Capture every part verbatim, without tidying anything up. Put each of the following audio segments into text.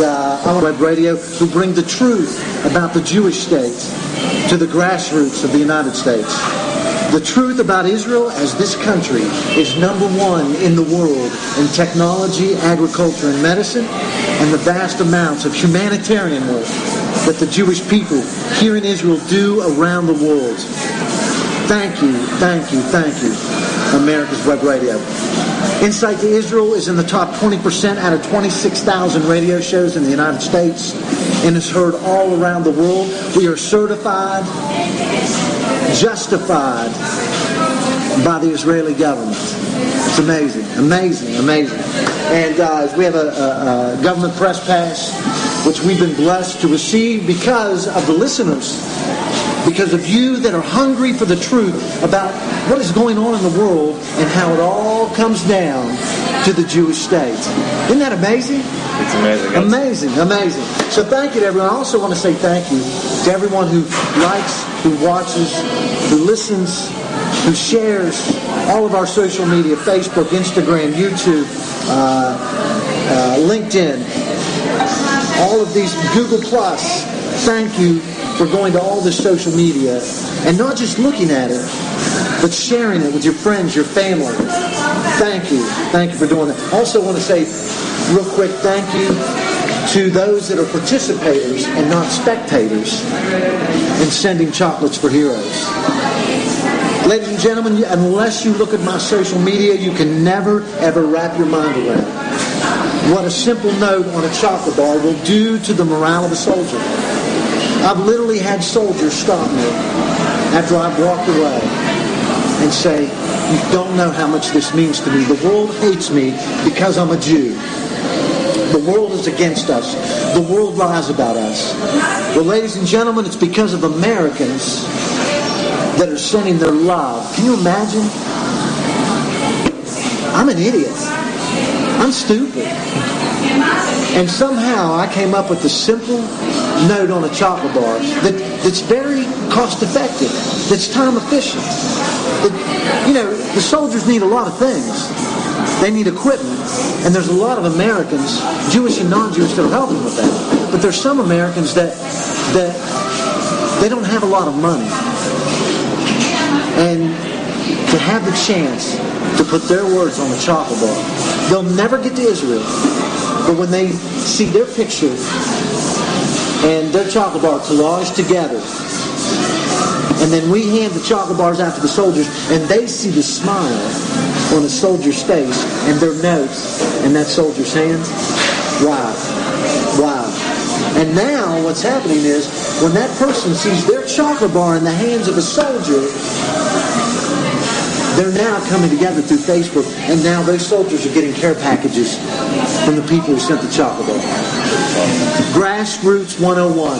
uh, on web radio who bring the truth about the Jewish state to the grassroots of the United States. The truth about Israel as this country is number one in the world in technology, agriculture, and medicine, and the vast amounts of humanitarian work that the Jewish people here in Israel do around the world. Thank you, thank you, thank you, America's Web Radio. Insight to Israel is in the top twenty percent out of twenty-six thousand radio shows in the United States and is heard all around the world. We are certified, justified by the Israeli government. It's amazing, amazing, amazing. And uh, we have a, a, a government press pass, which we've been blessed to receive because of the listeners, because of you that are hungry for the truth about what is going on in the world and how it all comes down to the Jewish state. Isn't that amazing? It's amazing. Amazing, amazing. So thank you to everyone. I also want to say thank you to everyone who likes, who watches, who listens, who shares all of our social media, Facebook, Instagram, YouTube, uh, uh, LinkedIn, all of these, Google Plus. Thank you for going to all this social media and not just looking at it, but sharing it with your friends, your family. Thank you. Thank you for doing that. Also want to say real quick, thank you to those that are participators and not spectators in sending chocolates for heroes. Ladies and gentlemen, unless you look at my social media, you can never, ever wrap your mind around what a simple note on a chocolate bar will do to the morale of a soldier. I've literally had soldiers stop me after I've walked away and say, you don't know how much this means to me. The world hates me because I'm a Jew. The world is against us. The world lies about us. Well, ladies and gentlemen, it's because of Americans that are sending their love. Can you imagine? I'm an idiot. I'm stupid. And somehow I came up with the simple note on a chocolate bar that, that's very cost effective, that's time efficient. That, you know, the soldiers need a lot of things. They need equipment, and there's a lot of Americans, Jewish and non-Jewish, that are helping with that. But there's some Americans that that they don't have a lot of money. And to have the chance to put their words on a chocolate bar, they'll never get to Israel. But when they see their picture and their chocolate bar collaged together, and then we hand the chocolate bars out to the soldiers, and they see the smile on a soldier's face and their notes and that soldier's hand. Wow. Wow. And now what's happening is when that person sees their chocolate bar in the hands of a soldier, they're now coming together through Facebook, and now those soldiers are getting care packages from the people who sent the chocolate bar. Grassroots one oh one.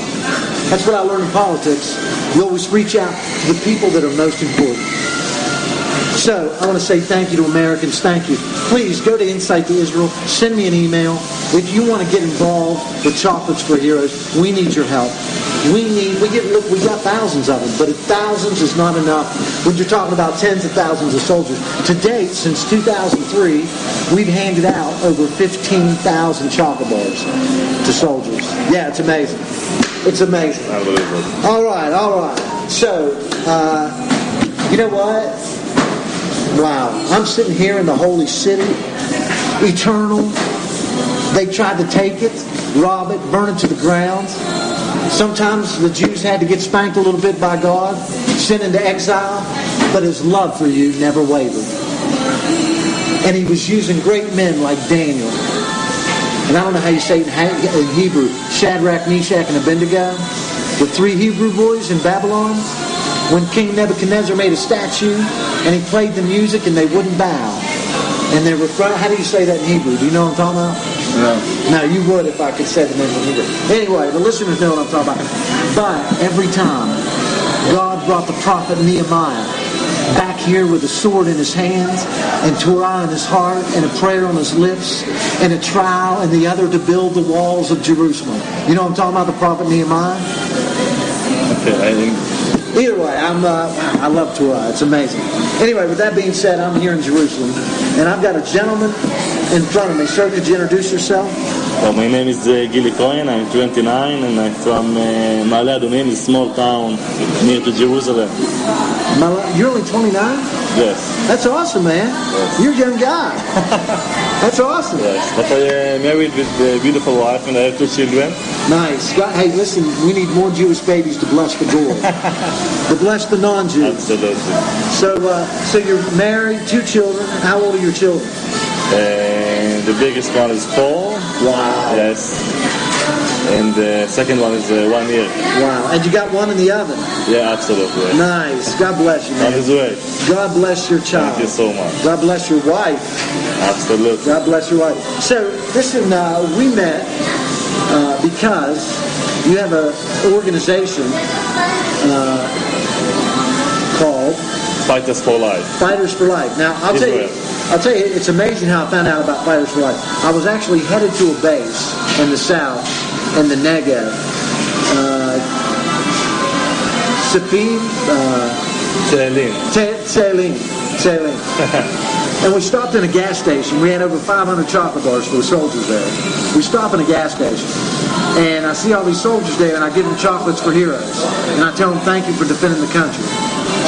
That's what I learned in politics. You always reach out to the people that are most important. So I want to say thank you to Americans. Thank you. Please go to Insight to Israel. Send me an email. If you want to get involved with Chocolates for Heroes, we need your help. We need, we get, look, we got thousands of them, but thousands is not enough when you're talking about tens of thousands of soldiers. To date, since two thousand three, we've handed out over fifteen thousand chocolate bars to soldiers. Yeah, it's amazing. It's amazing. Unbelievable. All right, all right. So, uh, you know what? Wow. I'm sitting here in the holy city, eternal. They tried to take it, rob it, burn it to the ground. Sometimes the Jews had to get spanked a little bit by God, sent into exile, but his love for you never wavered. And he was using great men like Daniel. And I don't know how you say it in Hebrew, Shadrach, Meshach, and Abednego, the three Hebrew boys in Babylon, when King Nebuchadnezzar made a statue and he played the music and they wouldn't bow. And they were, how do you say that in Hebrew? Do you know what I'm talking about? No. No, you would if I could say the name of Hebrew. Anyway, the listeners know what I'm talking about. But every time God brought the prophet Nehemiah back here with a sword in his hands and Torah in his heart and a prayer on his lips and a trowel in the other to build the walls of Jerusalem. You know what I'm talking about, the prophet Nehemiah? Okay, I think... Either way, I'm, uh, I love Torah. It's amazing. Anyway, with that being said, I'm here in Jerusalem, and I've got a gentleman in front of me. Sir, could you introduce yourself? So my name is uh, Gilly Cohen, I'm twenty-nine and I'm from uh, Ma'ale Adumim, a small town near to Jerusalem. You're only twenty-nine? Yes. That's awesome, man. Yes. You're a young guy. That's awesome. Yes, but I'm uh, married with a beautiful wife and I have two children. Nice. Hey, listen, we need more Jewish babies to bless the world, to bless the non-Jews. Absolutely. So, uh, so you're married, two children. How old are your children? Uh, the biggest one is four. Wow. Yes. And the second one is uh, one year. Wow. And you got one in the oven. Yeah, absolutely. Nice. God bless you, man. On his way. God bless your child. Thank you so much. God bless your wife. Absolutely. God bless your wife. So, listen, uh, we met uh, because you have an organization uh, called Fighters for Life. Fighters for Life. Now, I'll Israel. tell you. I'll tell you, it's amazing how I found out about Fighters for Life. I was actually headed to a base in the south, in the Negev. Uh, Safid? Uh, Tselim. Tselim. Tselim. And we stopped in a gas station. We had over five hundred chocolate bars for the soldiers there. We stop in a gas station. And I see all these soldiers there, and I give them chocolates for heroes. And I tell them, thank you for defending the country.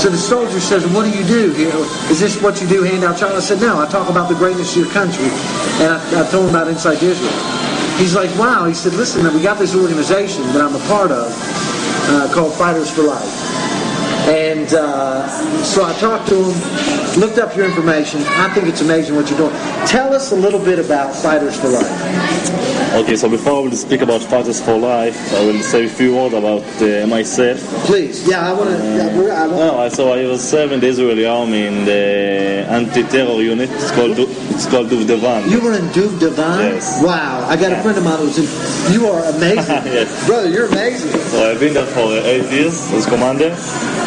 So the soldier says, what do you do? You know, is this what you do, hand out chocolate? I said, no, I talk about the greatness of your country. And I, I told him about Inside Israel. He's like, wow. He said, listen, we got this organization that I'm a part of uh, called Fighters for Life. And uh, so I talked to him, looked up your information. I think it's amazing what you're doing. Tell us a little bit about Fighters for Life. Okay, so before I will speak about Fighters for Life, I will say a few words about uh, myself. Please, yeah, I want to... Uh, yeah, no, so I was serving in the Israeli army in the anti-terror unit. It's called it's called Duvdevan. You were in Duvdevan? Yes. Wow, I got a friend of mine who was in... You are amazing. Yes. Brother, you're amazing. So I've been there for uh, eight years as commander.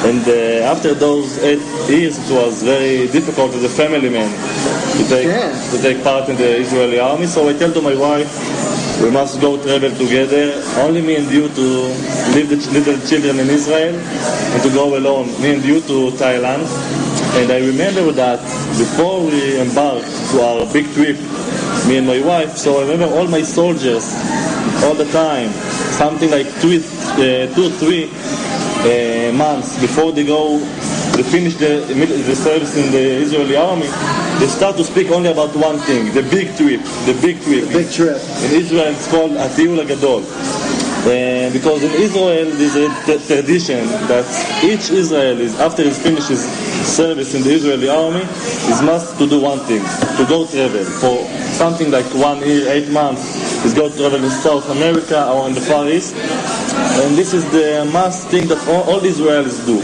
And uh, after those eight years, it was very difficult as a family man to take, yeah. to take part in the Israeli army. So I tell to my wife, we must go travel together, only me and you to leave the little children in Israel and to go alone, me and you to Thailand. And I remember that before we embarked to our big trip, me and my wife, so I remember all my soldiers all the time, something like two, uh, two three, Uh, months before they go to finish the, the service in the Israeli army, they start to speak only about one thing, the big trip, the big trip. The big trip. In Israel it's called Tivul Gadol. Uh, because in Israel there's a t- tradition that each Israeli, after he finishes service in the Israeli army, is must to do one thing, to go travel. For something like one year, eight months, is go travel in South America or in the Far East. And this is the must thing that all, all Israelis do.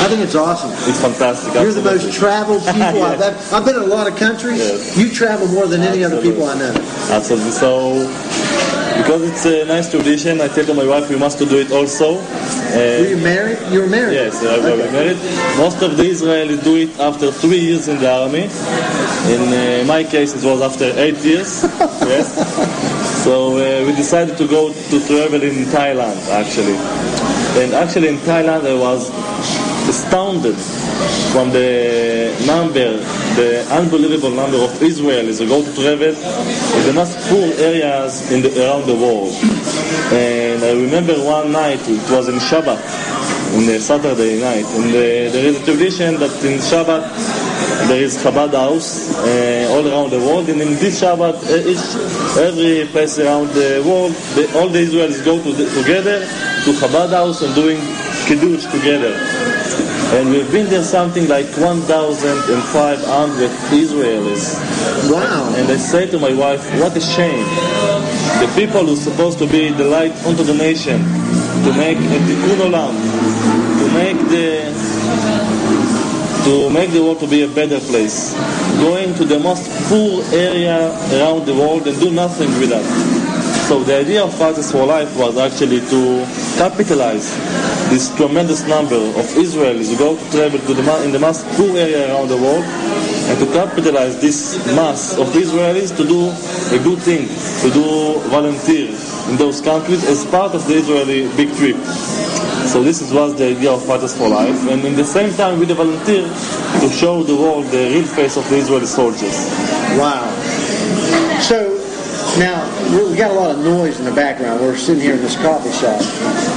I think it's awesome. It's fantastic. You're absolutely. The most traveled people yes. I've ever. I've been in a lot of countries. Yes. You travel more than absolutely. Any other people I know. Absolutely. So, because it's a nice tradition, I tell to my wife we must do it also. Uh, were you married? You were married? Yes, I was okay. married. Most of the Israelis do it after three years in the army. In uh, my case, it was after eight years. Yes. So uh, we decided to go to travel in Thailand, actually. And actually in Thailand I was astounded from the number, the unbelievable number of Israelis who go to travel in the most poor areas in the, around the world. And I remember one night, it was in Shabbat, on a Saturday night, and the, there is a tradition that in Shabbat, there is Chabad House uh, all around the world, and in this Shabbat, uh, each, every place around the world, the, all the Israelis go to the, together to Chabad House and doing Kiddush together. And we've been there something like one thousand five hundred Israelis. Wow! And I say to my wife, what a shame. The people who are supposed to be the light unto the nation, to make a tikkun olam, to make the... to make the world to be a better place, going to the most poor area around the world and do nothing with that. So the idea of Fighters for Life was actually to capitalize this tremendous number of Israelis who go to travel to the, in the most poor area around the world, and to capitalize this mass of Israelis to do a good thing, to do volunteer in those countries as part of the Israeli big trip. So this was the idea of Fighters for Life, and in the same time we volunteer to show the world the real face of the Israeli soldiers. Wow. So Now, we got a lot of noise in the background. We're sitting here in this coffee shop.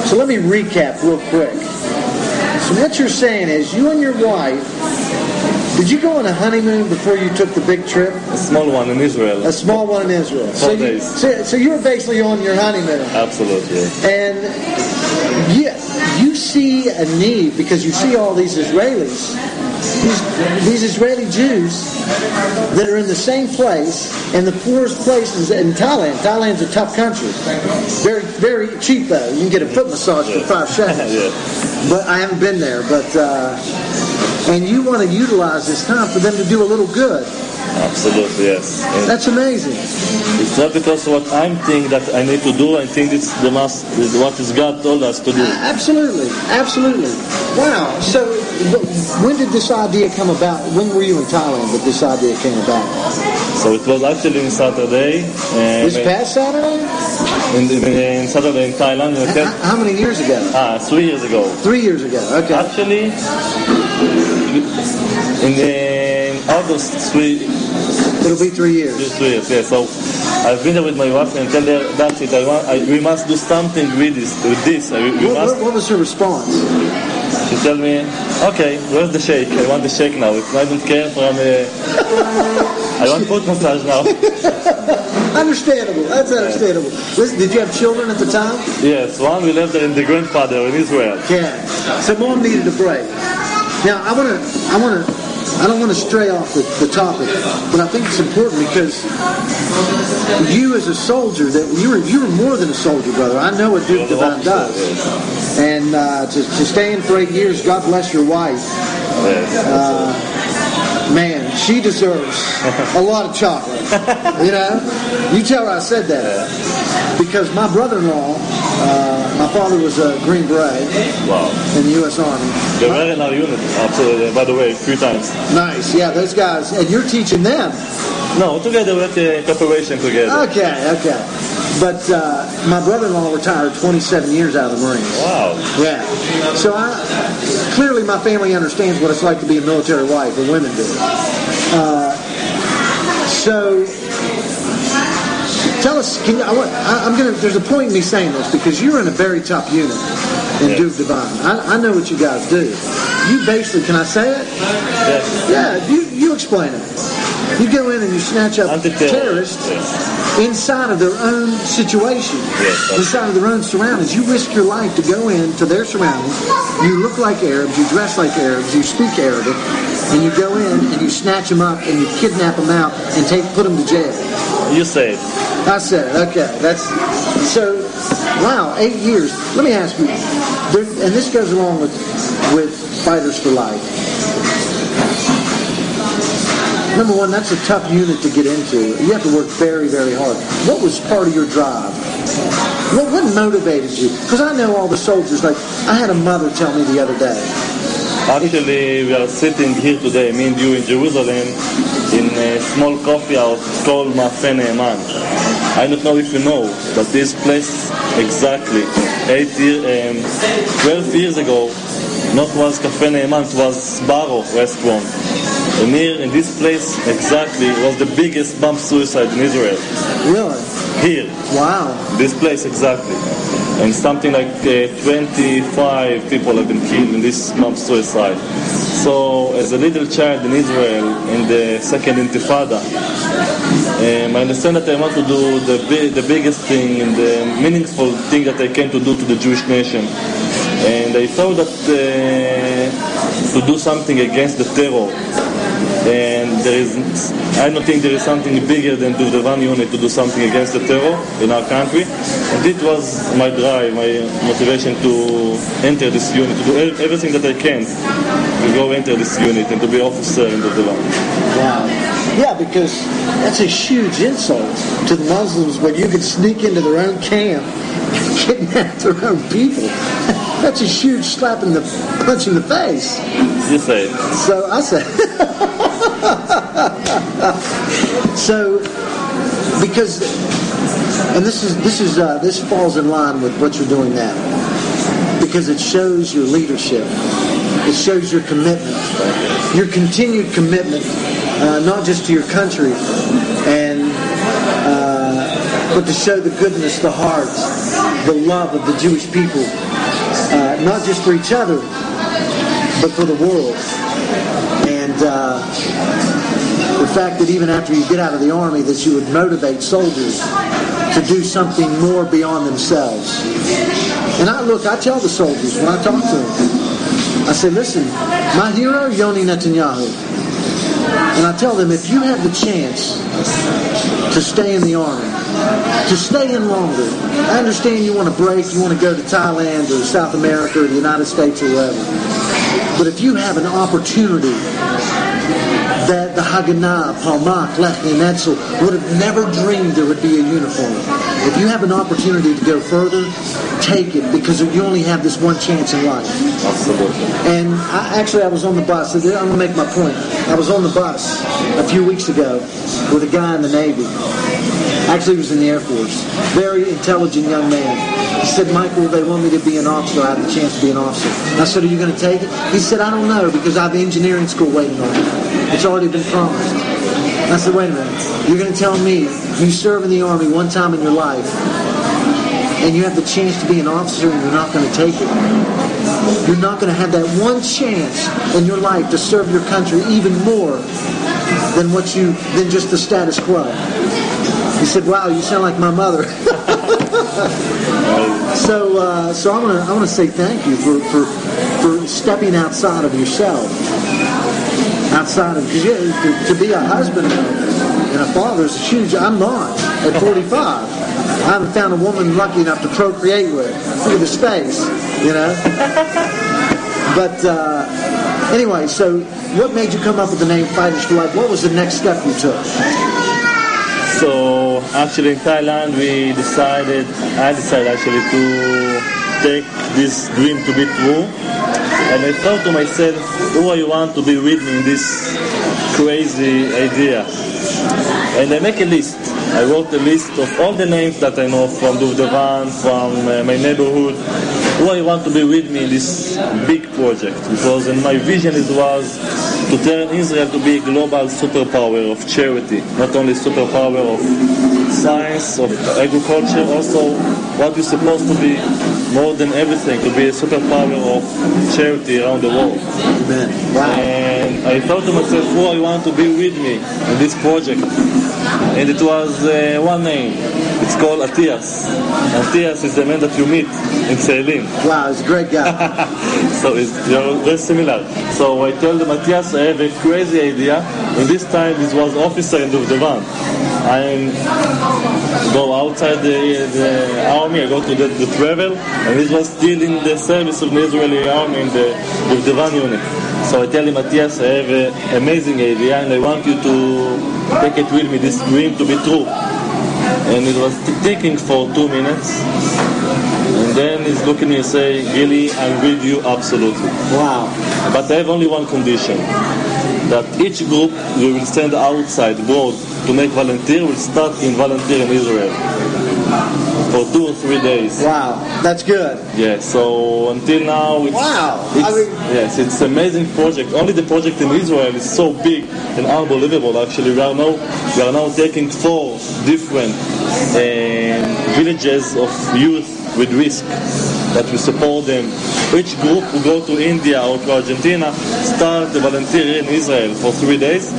So let me recap real quick. So what you're saying is, you and your wife, did you go on a honeymoon before you took the big trip? A small one in Israel. A small one in Israel. Four so days. You, so, so you were basically on your honeymoon. Absolutely. And you, you see a need, because you see all these Israelis, these, these Israeli Jews that are in the same place, in the poorest places in Thailand. Thailand's a tough country. Very, very cheap though. You can get a foot massage yeah. for five shekels. yeah. But I haven't been there. But uh, and you want to utilize this time for them to do a little good. Absolutely, yes. And that's amazing. It's not because what I'm thinking that I need to do. I think it's the most is what is God told us to do. Uh, absolutely, absolutely. Wow. So, when did this idea come about? When were you in Thailand that this idea came about? So it was actually on Saturday. Uh, this past Saturday? In, in, in Saturday in Thailand. In how, how many years ago? Ah, three years ago. Three years ago. Okay. Actually, in the August three. It'll be three years. Three years, yeah. So I've been there with my wife and tell her that's it. I want. I, we must do something with this. With this, we, we what, must. What was her response? She told me, "Okay, where's the shake? I want the shake now. If I don't care for a, I want foot massage now." Understandable. That's understandable. Listen, did you have children at the time? Yes, one. We left in the grandfather in Israel. Yeah. So mom needed a break. Now I want to. I want to. I don't want to stray off the, the topic, but I think it's important because you as a soldier, that you were, you were more than a soldier, brother. I know what Duvdevan does. And uh, to, to stay in for eight years, God bless your wife. Uh, man, she deserves a lot of chocolate. You know? You tell her I said that. Because my brother-in-law... Uh, My father was a Green Beret wow. in the U S Army. They're right in our unit, absolutely. By the way, three times. Nice, yeah, those guys. And you're teaching them? No, together with the preparation together. Okay, okay. But uh, my brother-in-law retired twenty-seven years out of the Marines. Wow. Yeah. So I, clearly my family understands what it's like to be a military wife, and women do. Uh, so... Tell us, can you, I want, I, I'm gonna, there's a point in me saying this, because you're in a very tough unit in yes. Duvdevan. I, I know what you guys do. You basically, can I say it? Yes. Yeah, you, you explain it. You go in and you snatch up terrorists yes. inside of their own situation, yes, inside of their own surroundings. You risk your life to go into their surroundings. You look like Arabs, you dress like Arabs, you speak Arabic, and you go in and you snatch them up and you kidnap them out and take put them to jail. You say it. I said it. Okay, that's so. Wow, eight years. Let me ask you, there, and this goes along with with Fighters for Life. Number one, that's a tough unit to get into. You have to work very, very hard. What was part of your drive? What what motivated you? Because I know all the soldiers. Like I had a mother tell me the other day. Actually, we are sitting here today, me and you in Jerusalem, in a small coffee house called Ma'ale Adumim. I don't know if you know, but this place exactly eight year, um, twelve years ago, not was Cafe Neiman, it was Baro restaurant. And here in this place exactly was the biggest bomb suicide in Israel. Really? Here. Wow. This place exactly. And something like uh, twenty-five people have been killed in this bomb suicide. So as a little child in Israel in the second Intifada, um, I understand that I want to do the bi- the biggest thing and the meaningful thing that I can to do to the Jewish nation. And I thought that uh, to do something against the terror. And there is, I don't think there is something bigger than to the one unit to do something against the terror in our country. And it was my drive, my motivation to enter this unit, to do everything that I can to go enter this unit and to be officer in the Duvdevan. Wow. Yeah, because that's a huge insult to the Muslims when you can sneak into their own camp and kidnap their own people. That's a huge slap in the punch in the face. You say it. So I say. So, because, and this is this is uh, this falls in line with what you're doing now, because it shows your leadership, it shows your commitment, your continued commitment, uh, not just to your country, and uh, but to show the goodness, the hearts, the love of the Jewish people, uh, not just for each other, but for the world. And uh, the fact that even after you get out of the army, that you would motivate soldiers to do something more beyond themselves. And I look, I tell the soldiers when I talk to them, I say, listen, my hero, Yoni Netanyahu. And I tell them, if you have the chance to stay in the army, to stay in longer, I understand you want to break, you want to go to Thailand or South America or the United States or wherever. But if you have an opportunity that the Haganah, Palmach, Lechni, and Etzel would have never dreamed there would be a uniform. If you have an opportunity to go further, take it, because you only have this one chance in life. And I, actually, I was on the bus. I'm going to make my point. I was on the bus a few weeks ago with a guy in the Navy. Actually, he was in the Air Force. Very intelligent young man. He said, Michael, they want me to be an officer. I have the chance to be an officer. And I said, are you going to take it? He said, I don't know, because I have engineering school waiting on me. It's already been promised. I said, wait a minute. You're going to tell me you serve in the Army one time in your life and you have the chance to be an officer and you're not going to take it? You're not going to have that one chance in your life to serve your country even more than what you than just the status quo. He said, wow, you sound like my mother. so uh, so I'm going to I'm going to say thank you for, for, for stepping outside of yourself. Outside of you, to, to be a husband and a father is a huge. I'm not at forty-five. I haven't found a woman lucky enough to procreate with. Look at the space, you know. But uh, anyway, so what made you come up with the name Fighters for Life? What was the next step you took? So actually, in Thailand, we decided. I decided actually to take this dream to be true. And I thought to myself, who I want to be with me in this crazy idea. And I make a list. I wrote a list of all the names that I know from Duvdevan, from uh, my neighborhood, who I want to be with me in this big project. Because in my vision it was to turn Israel to be a global superpower of charity, not only superpower of science, of agriculture, also what you're supposed to be more than everything, to be a superpower of charity around the world. Amen. Wow. And I thought to myself, who I want to be with me in this project. And it was uh, one name. It's called Atias. Atias is the man that you meet in Seilim. Wow, he's a great guy. So it's very similar. So I told him, Atias, I have a crazy idea. And this time this was officer in Duvdevan. I go outside the, the army, I go to the, the travel, and this was still in the service of the Israeli army in the Duvdevan unit. So I tell him, Atias, I have an amazing idea and I want you to take it with me, this dream to be true. And it was t- taking for two minutes. And then he's looking at me and saying, Gilly, I'm with you absolutely. Wow. But I have only one condition. That each group we will send outside, broad, to make volunteer, will start in volunteer in Israel. For two or three days. Wow, that's good. Yeah, so until now it's, wow. It's, I mean, yes, it's an amazing project. Only the project in Israel is so big and unbelievable. Actually, we are now we are now taking four different uh, villages of youth with risk that we support them. Each group who go to India or to Argentina start the volunteer in Israel for three days.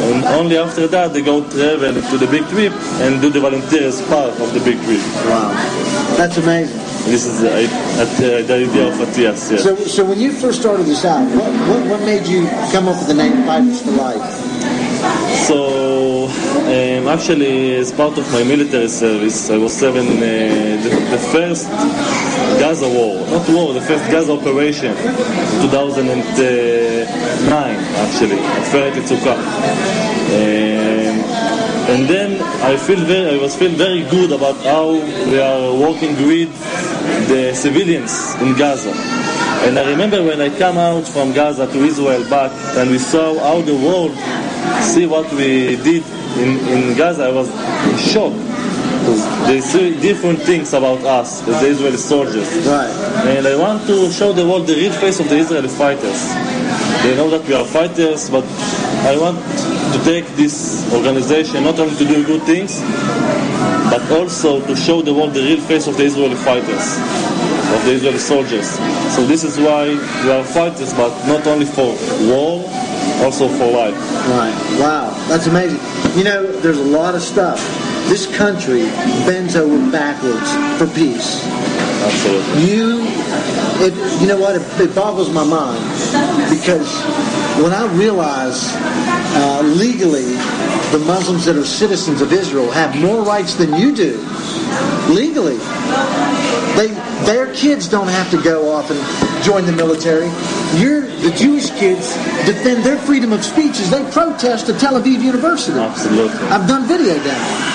And only after that they go travel to the big trip and do the volunteers part of the big trip. Wow, that's amazing. This is the, the, the idea of Atias. Yes. So, so when you first started this out, what, what, what made you come up with the name Fighters for Life? So, um, actually, as part of my military service, I was serving uh, the, the first Gaza war, not war, the first Gaza operation, two thousand nine actually, Aferet Yitzukah. And then I feel very, I was feel very good about how we are working with the civilians in Gaza. And I remember when I came out from Gaza to Israel back, and we saw how the world see what we did in, in Gaza. I was in shock. They see different things about us as the Israeli soldiers. Right. And I want to show the world the real face of the Israeli fighters. They know that we are fighters, but I want to take this organization not only to do good things, but also to show the world the real face of the Israeli fighters, of the Israeli soldiers. So this is why we are fighters, but not only for war, also for life. Right. Wow, that's amazing. You know, there's a lot of stuff. This country bends over backwards for peace. Absolutely. You, it, you know what, it, it boggles my mind, because when I realize uh, legally the Muslims that are citizens of Israel have more rights than you do, legally, they, their kids don't have to go off and join the military. You're, the Jewish kids defend their freedom of speech as they protest at Tel Aviv University. Absolutely. I've done video down.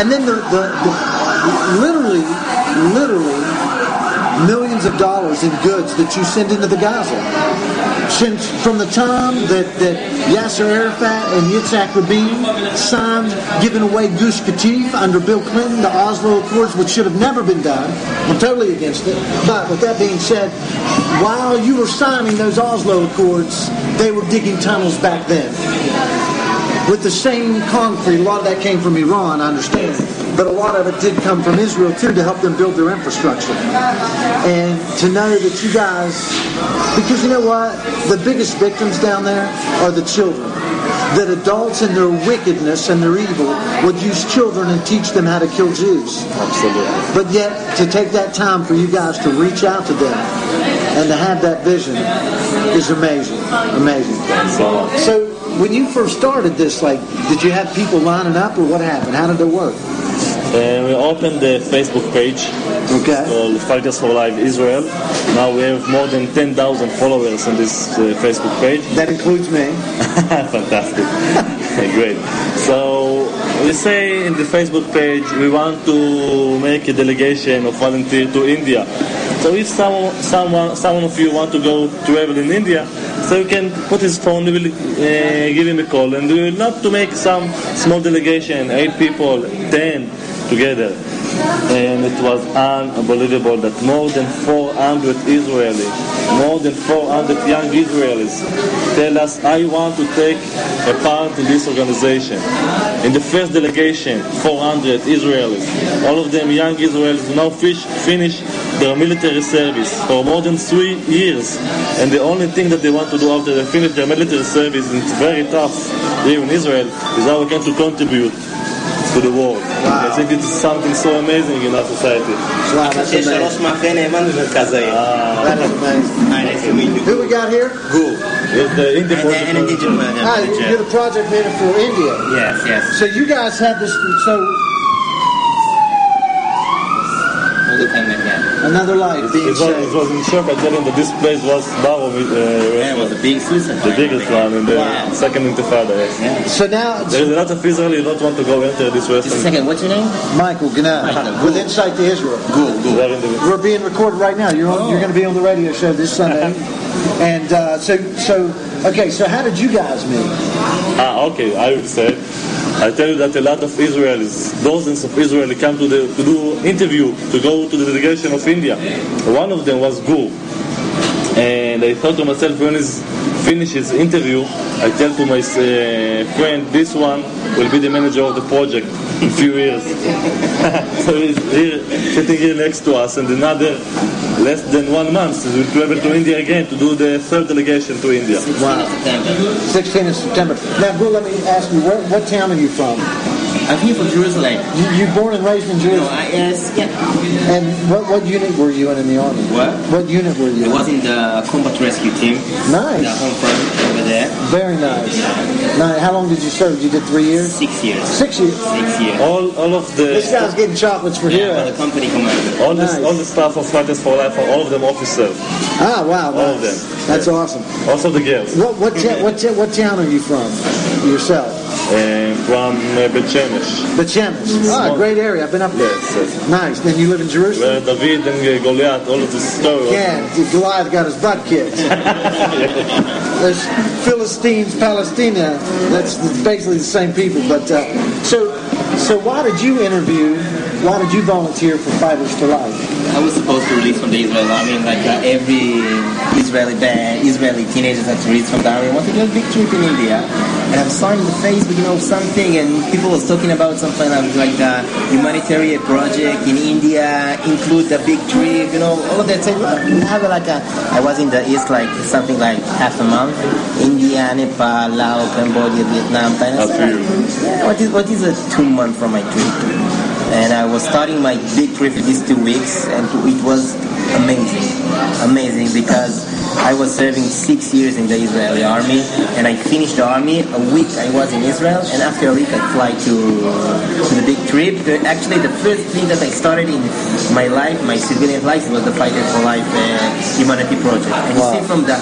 And then the, the, the literally, literally, millions of dollars in goods that you send into the Gaza. Since from the time that, that Yasser Arafat and Yitzhak Rabin signed giving away Gush Katif under Bill Clinton, the Oslo Accords, which should have never been done. I'm totally against it. But with that being said, while you were signing those Oslo Accords, they were digging tunnels back then. With the same concrete, a lot of that came from Iran, I understand. But a lot of it did come from Israel, too, to help them build their infrastructure. And to know that you guys, because you know what? The biggest victims down there are the children. That adults in their wickedness and their evil would use children and teach them how to kill Jews. Absolutely. But yet, to take that time for you guys to reach out to them and to have that vision is amazing. Amazing. So when you first started this, like, did you have people lining up, or what happened? How did it work? Uh, we opened the Facebook page, okay, called Fighters for Life Israel. Now we have more than ten thousand followers on this uh, Facebook page. That includes me. Fantastic. Okay, great. So we say in the Facebook page we want to make a delegation of volunteers to India. So if some, someone, someone of you want to go travel in India, so you can put his phone, we will uh, give him a call, and we will not to make some small delegation, eight people, ten together. And it was unbelievable that more than four hundred Israelis, more than four hundred young Israelis tell us, I want to take a part in this organization. In the first delegation, four hundred Israelis, all of them young Israelis, now fish, finish their military service for more than three years. And the only thing that they want to do after they finish their military service, and it's very tough here in Israel, is how we can to contribute to the world. Wow. I think it's something so amazing in our society. Wow, that's amazing. Ah, that is amazing. Who we got here? Guru. The Indian project. And, and, and Indian, ah, you're the project leader for India. Yes, yes. So you guys have this. So another life. It, it, it was in shock. I told him that this place was Baro. Uh, yeah, it was the big suicide. The biggest one in the wow. second Intifada. Yes. Yeah. So now there's a lot of Israelis who don't want to go enter this restaurant. Just a second. What's your name? Michael Ganoe. With Insight to Israel. Good, good. We're being recorded right now. You're on, oh. You're going to be on the radio show this Sunday. and uh, so so okay. So how did you guys meet? Ah, okay. I would say. I tell you that a lot of Israelis, dozens of Israelis come to, the, to do interview, to go to the delegation of India. One of them was Guru. And I thought to myself, when he finishes interview, I tell to my uh, friend, this one will be the manager of the project in a few years. So he's here, sitting here next to us, and another less than one month we will travel to India again to do the third delegation to India. Wow. sixteenth of September. Now, Guru, let me ask you, where, what town are you from? I'm here from Jerusalem. You, you born and raised in Jerusalem? No, I, yes, yeah. And what, what unit were you in in the army? What? What unit were you in? I was in the combat rescue team. Nice. The home front over there. Very nice. Now, how long did you serve? You did three years? Six years. Six years? Six years. All, all of the... This guy's getting chocolates for here. Yeah, for the company commander. All, nice. This, all the staff of Fighters for Life, all of them officers. Ah, wow. All nice. Of them. That's yeah. awesome. Also the girls. What what, ta- what, ta- what town are you from yourself? Uh, from uh, Bet Shemesh. Bet Shemesh. Ah, great area. I've been up there. Yes, yes. Nice. Then you live in Jerusalem. Where David and uh, Goliath, all of this story. Yeah, Goliath got his butt kicked. There's Philistines, Palestina. That's basically the same people. But uh, so, so why did you interview Why did you volunteer for Fighters for Life? I was supposed to release from the Israel Army. Like uh, every Israeli band, Israeli teenagers had to release from the army. I wanted to do a big trip in India. And I was signed in the Facebook, you know, something, and people was talking about some kind of like uh, humanitarian project in India, include the big trip, you know, all of that. So we have like a, I was in the East like something like half a month. India, Nepal, Laos, Cambodia, Vietnam, Thailand. Yeah, what is what is a two month from my trip? And I was starting my big trip these two weeks, and it was amazing, amazing, because I was serving six years in the Israeli army, and I finished the army, a week I was in Israel, and after a week I fly to, to the big trip. Actually, the first thing that I started in my life, my civilian life, was the Fighters for Life uh, Humanity Project. And wow. You see from the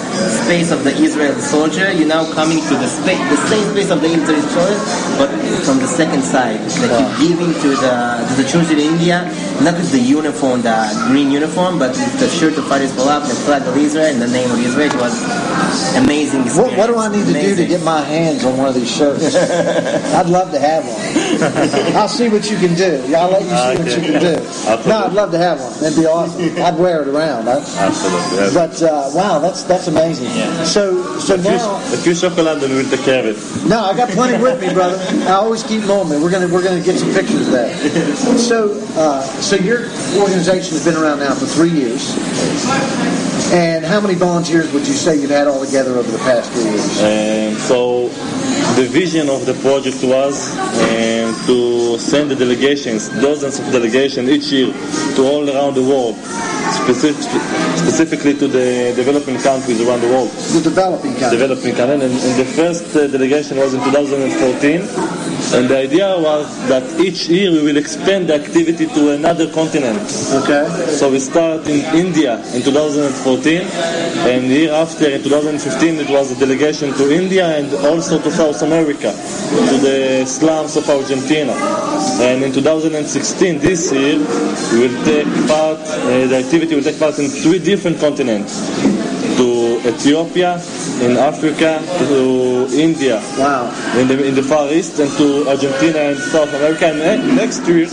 space of the Israeli soldier, you're now coming to the space, the same space of the Israeli soldier, but from the second side, that wow. You're giving to the to the church in India, not with the uniform, the green uniform, but with the shirt of Fighters for Life, the flag of Israel, and the name of Israel. It was amazing. What, what do I need amazing. to do to get my hands on one of these shirts? I'd love to have one. I'll see what you can do. I'll let you see okay. what you can do. No, I'd love to have one. That'd be awesome. I'd wear it around. I'd... Absolutely. But uh, wow, that's that's amazing. Yeah. So so a few, now a few chocolate and we'll take care of it. No, I got plenty with me, brother. I always keep them on me. We're gonna we're gonna get some pictures of that. So, uh, so your organization has been around now for three years, and how many volunteers would you say you've had all together over the past three years? Um, so, the vision of the project was um, to send the delegations, dozens of delegations each year, to all around the world, specific, specifically to the developing countries around the world. The developing countries. Developing countries, and, and the first uh, delegation was in two thousand fourteen. And the idea was that each year we will expand the activity to another continent. Okay. So we start in India in two thousand fourteen, and year after in two thousand fifteen it was a delegation to India and also to South America, to the slums of Argentina. And in two thousand sixteen, this year, we will take part. Uh, the activity will take part in three different continents. To Ethiopia, in Africa, to India, wow. in the in the Far East, and to Argentina and South America. And next year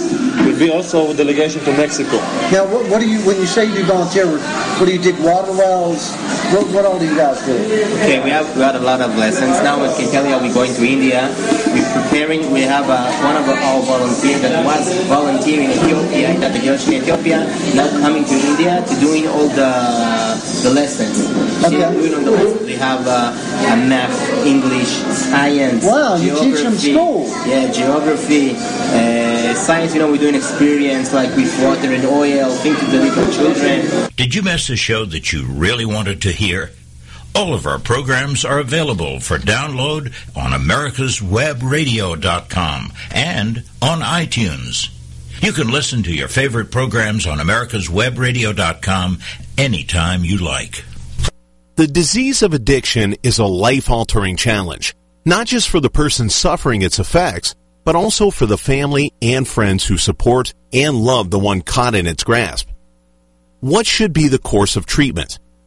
will be also a delegation to Mexico. Now, what, what do you when you say you volunteer? What do you dig water wells? What, what all do you guys do? Okay, we have we had a lot of lessons. Now I can tell you we're going to India. We're preparing. We have a, one of our volunteers that was volunteering in Ethiopia, in the Jewish Ethiopia, now coming to India to doing all the the lessons. Okay. They have uh, a math, English, science. Wow, you geography, teach them school. Yeah, geography, uh, science. You know, we're doing experience like with water and oil, things to the little children. Did you miss a show that you really wanted to hear? All of our programs are available for download on americas web radio dot com and on iTunes. You can listen to your favorite programs on americas web radio dot com anytime you like. The disease of addiction is a life-altering challenge, not just for the person suffering its effects, but also for the family and friends who support and love the one caught in its grasp. What should be the course of treatment?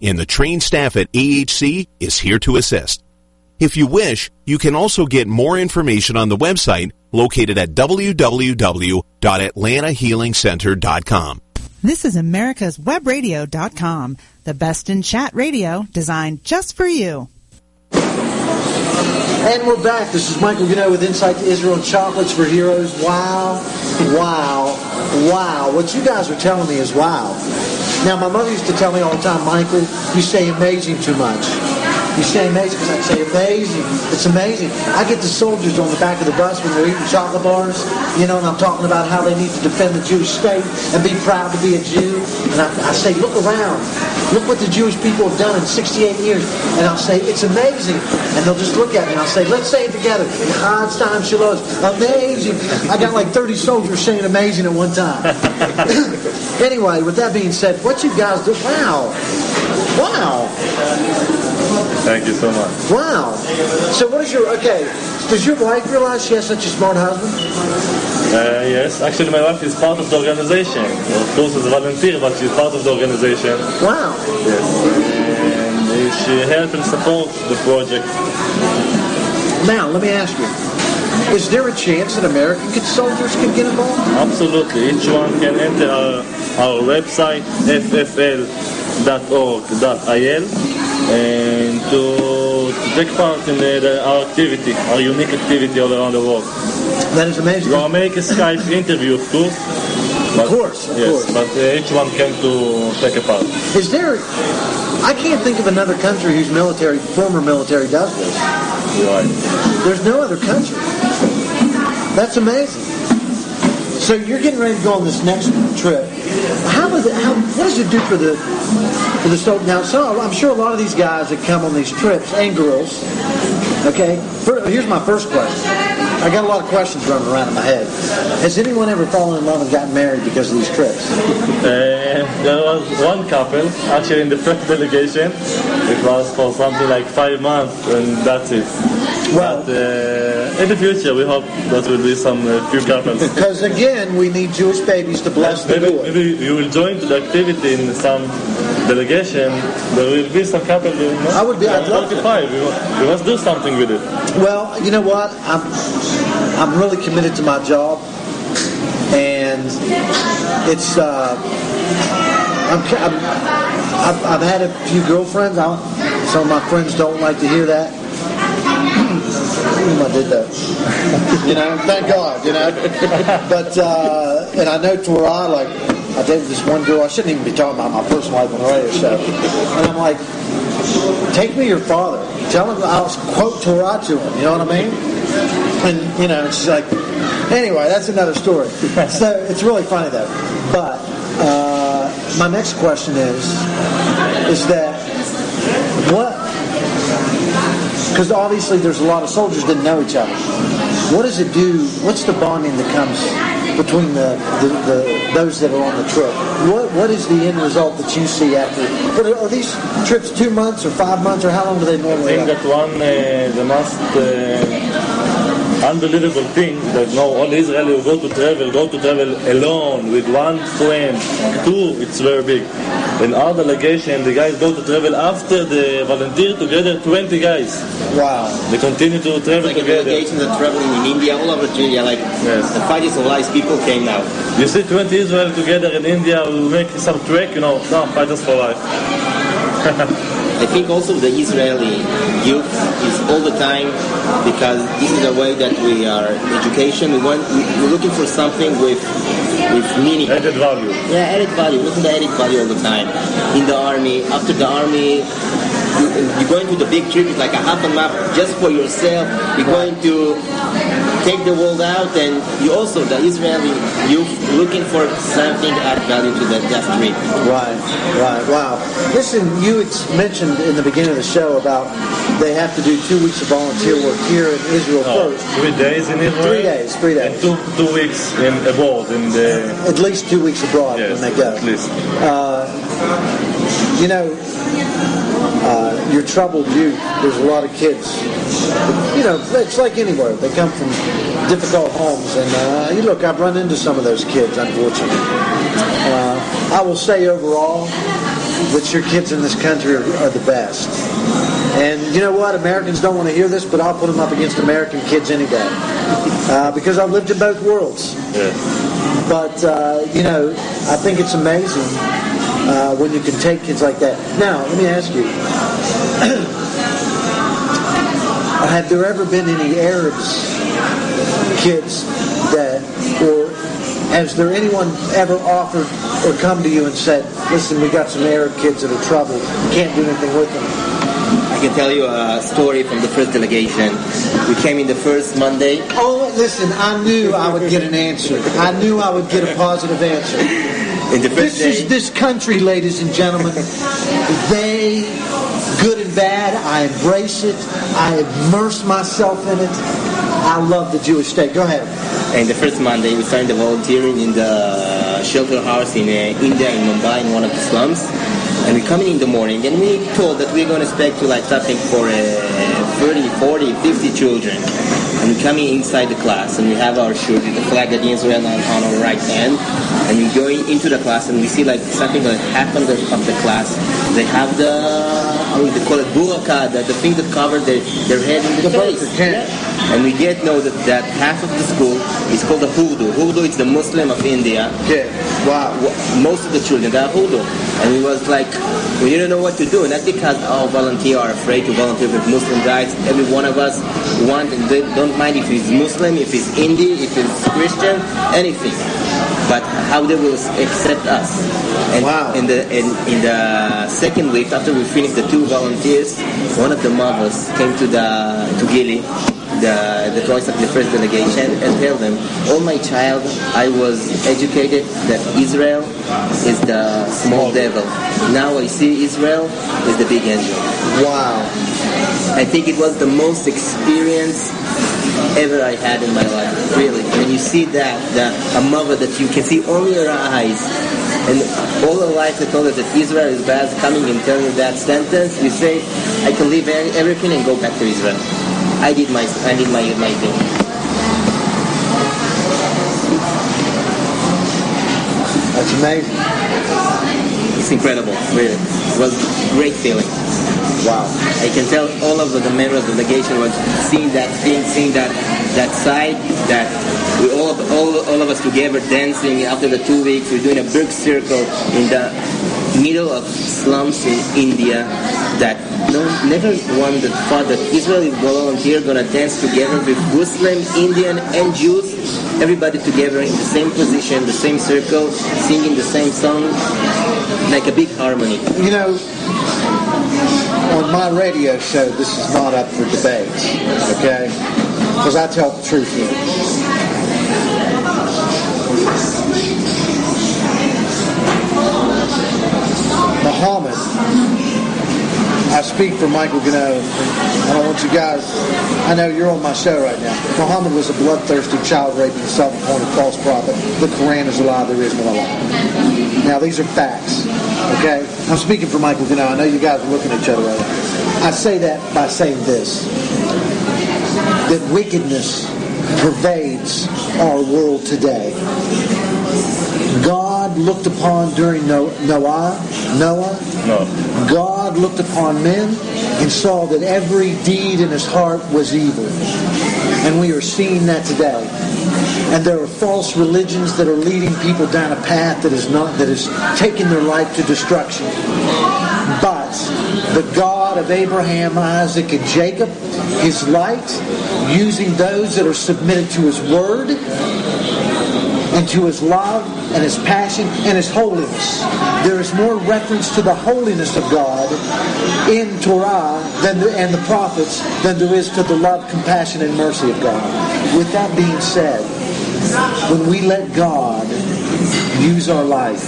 and the trained staff at A H C is here to assist. If you wish, you can also get more information on the website located at w w w dot atlanta healing center dot com. This is americas web radio dot com, the best in chat radio designed just for you. And we're back. This is Michael Ganoe with Insight to Israel and Chocolates for Heroes. Wow, wow, wow. What you guys are telling me is wow. Now, my mother used to tell me all the time, Michael, you say amazing too much. You say amazing because I say amazing. It's amazing. I get the soldiers on the back of the bus when they're eating chocolate bars, you know, and I'm talking about how they need to defend the Jewish state and be proud to be a Jew. And I, I say, look around. Look what the Jewish people have done in sixty-eight years. And I'll say, it's amazing. And they'll just look at me and I'll say, let's say it together. Amazing. I got like thirty soldiers saying amazing at one time. Anyway, with that being said, what you guys do, wow. Wow. Thank you so much. Wow. So what is your, okay, does your wife realize she has such a smart husband? Uh, yes, actually my wife is part of the organization. Of course as a volunteer, but she's part of the organization. Wow. Yes. And she helps and supports the project. Now, let me ask you. Is there a chance that American soldiers can get involved? Absolutely. Each one can enter our, our website, f f l dot org dot i l, and to, to take part in the, the, our activity, our unique activity all around the world. That is amazing. We'll make a Skype interview, of course. But, of course, of yes, course. But uh, each one came to take a part. Is there... I can't think of another country whose military, former military does this. Right. There's no other country. That's amazing. So you're getting ready to go on this next trip. How was it, how, what does it do for the for the soldier? Now, so I'm sure a lot of these guys that come on these trips, and girls, okay, first, here's my first question. I got a lot of questions running around in my head. Has anyone ever fallen in love and gotten married because of these trips? Uh, there was one couple, actually in the French delegation. It was for something like five months, and that's it. Well, but, uh, in the future, we hope that will be some uh, few couples. Because again, we need Jewish babies to bless maybe, the door. Maybe you will join to the activity in some delegation. There will be some couples. You know, I would be. I'd love to. We, we must do something with it. Well, you know what? I'm I'm really committed to my job, and it's. Uh, I'm, I'm, I've, I've had a few girlfriends. I, some of my friends don't like to hear that. I did that. You know, thank God, you know. But, uh, and I know to where I, like, I dated this one girl, I shouldn't even be talking about my personal life on the radio show. And I'm like, take me your father. Tell him I'll quote Torah to him, you know what I mean? And, you know, and she's like, anyway, that's another story. So, it's really funny, though. But, uh, my next question is, is that, what, because obviously there's a lot of soldiers that didn't know each other. What does it do? What's the bonding that comes between the, the, the those that are on the trip? What what is the end result that you see after? Are these trips two months or five months or how long do they normally? I think have? That one uh, the most uh, unbelievable thing that no all Israelis who go to travel go to travel alone with one friend. Two, it's very big. In our delegation, the guys go to travel after the volunteer together, twenty guys. Wow. They continue to travel like together. Like delegations are traveling in India, all over India, like yes. The Fighters for Life people came now. You see twenty Israel together in India, we'll make some trek, you know, no, Fighters for Life. I think also the Israeli youth is all the time, because this is the way that we are, education, we want, we're looking for something with... with meaning. Added value. Yeah, added value. Looking at added value all the time. In the army, after the army, you, you're going to the big trip, it's like a half a map just for yourself. You're going to take the world out, and you also, the Israeli youth, looking for something to add value to that just trip. Right, right, wow. Listen, you mentioned in the beginning of the show about they have to do two weeks of volunteer work here in Israel no, first. Three days in Israel? Three days, three days. And two, two weeks in, abroad. In the... At least two weeks abroad yes, when they go. At least. Uh, you know, uh, your troubled youth, there's a lot of kids. You know, it's like anywhere. They come from difficult homes. And, uh, you look, I've run into some of those kids, unfortunately. Uh, I will say overall that your kids in this country are, are the best. And you know what? Americans don't want to hear this, but I'll put them up against American kids any day. Uh, because I've lived in both worlds. Yeah. But, uh, you know, I think it's amazing uh, when you can take kids like that. Now, let me ask you. Have there ever been any Arabs kids that, or has there anyone ever offered or come to you and said, listen, we got some Arab kids that are troubled, can't do anything with them? I can tell you a story from the first delegation. We came in the first Monday. Oh, listen, I knew I would get an answer. I knew I would get a positive answer. This day. Is this country, ladies and gentlemen. They, good and bad, I embrace it. I immerse myself in it. I love the Jewish state. Go ahead. And the first Monday, we started volunteering in the shelter house in uh, India, in Mumbai, in one of the slums. And we come in in the morning, and we told that we're going to expect to like something for uh, thirty, forty, fifty children. And we come in inside the class, and we have our shirt with the flag of Israel on, on our right hand. And we go into the class, and we see like something that happened of the class. They have the, I mean, they call it buraka, the, the thing that covers their, their head in the, the face. Yeah. And we get know that, that half of the school is called a Urdu. Urdu is the Muslim of India. Yeah. Wow. Most of the children are Urdu. And it was like, we didn't know what to do. Not because all volunteers are afraid to volunteer with Muslim guys. Every one of us want, they don't mind if he's Muslim, if he's Hindi, if he's Christian, anything. But how they will accept us. And wow. in the in, in the second week, after we finished the two volunteers, one of the mothers came to the to Gilly, the the choice of the first delegation, and tell them, "Oh my child, I was educated that Israel is the small devil. Now I see Israel is the big angel." Wow! I think it was the most experience ever I had in my life. Really, when you see that, that a mother that you can see only her eyes, and all her life they told her that Israel is bad, coming and telling you that sentence, you say, "I can leave everything and go back to Israel. I did my I did my my thing." That's amazing. It's incredible, really. It was a great feeling. Wow. I can tell all of the members of the delegation was seeing that thing, seeing that that side, that we all all all of us together dancing after the two weeks. We're doing a big circle in the middle of slums in India. That no, never one that thought that Israeli volunteers gonna dance together with Muslim, Indian, and Jews, everybody together in the same position, the same circle, singing the same song, like a big harmony. You know, on my radio show, this is not up for debate, okay? Because I tell the truth here. Muhammad. I speak for Michael Ganoe. I don't want you guys, I know you're on my show right now. Muhammad was a bloodthirsty, child-raping, self-appointed false prophet. The Quran is a lie, there is no lie. Now, these are facts, okay? I'm speaking for Michael Ganoe. I know you guys are looking at each other right now. I say that by saying this, that wickedness pervades our world today. God looked upon during Noah, Noah. No. God looked upon men and saw that every deed in his heart was evil. And we are seeing that today. And there are false religions that are leading people down a path that is not that is taking their life to destruction. But the God of Abraham, Isaac, and Jacob, his light, using those that are submitted to his word, and to his love, and his passion, and his holiness. There is more reference to the holiness of God in Torah than the, and the prophets than there is to the love, compassion, and mercy of God. With that being said, when we let God use our life,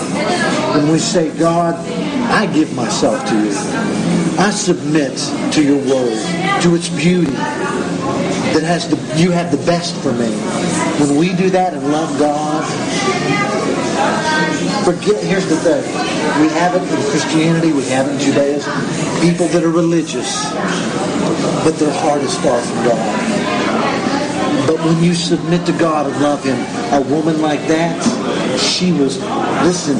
when we say, "God, I give myself to you. I submit to your word, to its beauty, that has the, you have the best for me." When we do that and love God, forget, here's the thing, we have it in Christianity, we have it in Judaism, people that are religious, but their heart is far from God. But when you submit to God and love Him, a woman like that, she was, listen,